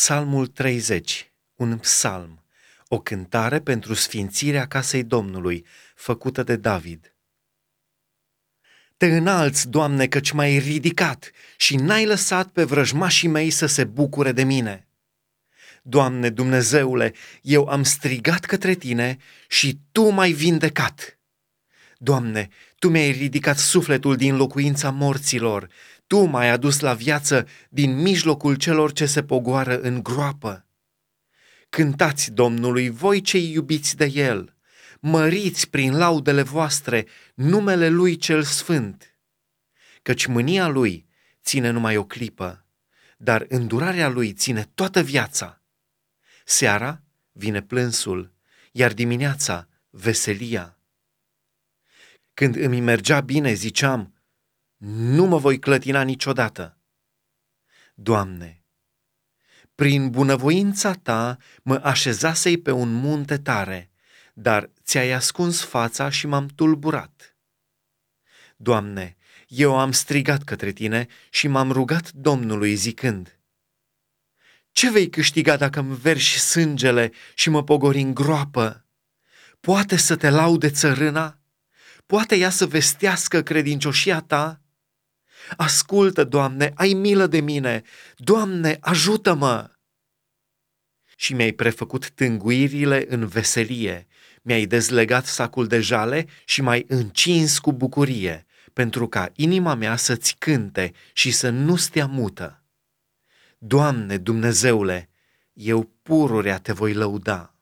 Psalmul 30, un psalm, o cântare pentru sfințirea casei Domnului, făcută de David. Te înalți, Doamne, căci m-ai ridicat și n-ai lăsat pe vrăjmașii mei să se bucure de mine. Doamne Dumnezeule, eu am strigat către Tine și Tu m-ai vindecat. Doamne, Tu mi-ai ridicat sufletul din locuința morților, Tu m-ai adus la viață din mijlocul celor ce se pogoară în groapă. Cântați Domnului, voi cei iubiți de El, măriți prin laudele voastre numele Lui cel Sfânt. Căci mânia Lui ține numai o clipă, dar îndurarea Lui ține toată viața. Seara vine plânsul, iar dimineața veselia. Când îmi mergea bine, ziceam, nu mă voi clătina niciodată. Doamne, prin bunăvoința Ta mă așezasei pe un munte tare, dar Ți-ai ascuns fața și m-am tulburat. Doamne, eu am strigat către Tine și m-am rugat Domnului zicând, ce vei câștiga dacă îmi verși sângele și mă pogori în groapă? Poate să Te laude țărâna? Poate ea să vestească credincioșia Ta? Ascultă, Doamne, ai milă de mine! Doamne, ajută-mă! Și mi-ai prefăcut tânguirile în veselie, mi-ai dezlegat sacul de jale și m-ai încins cu bucurie, pentru ca inima mea să-Ți cânte și să nu stea mută. Doamne Dumnezeule, eu pururea Te voi lăuda.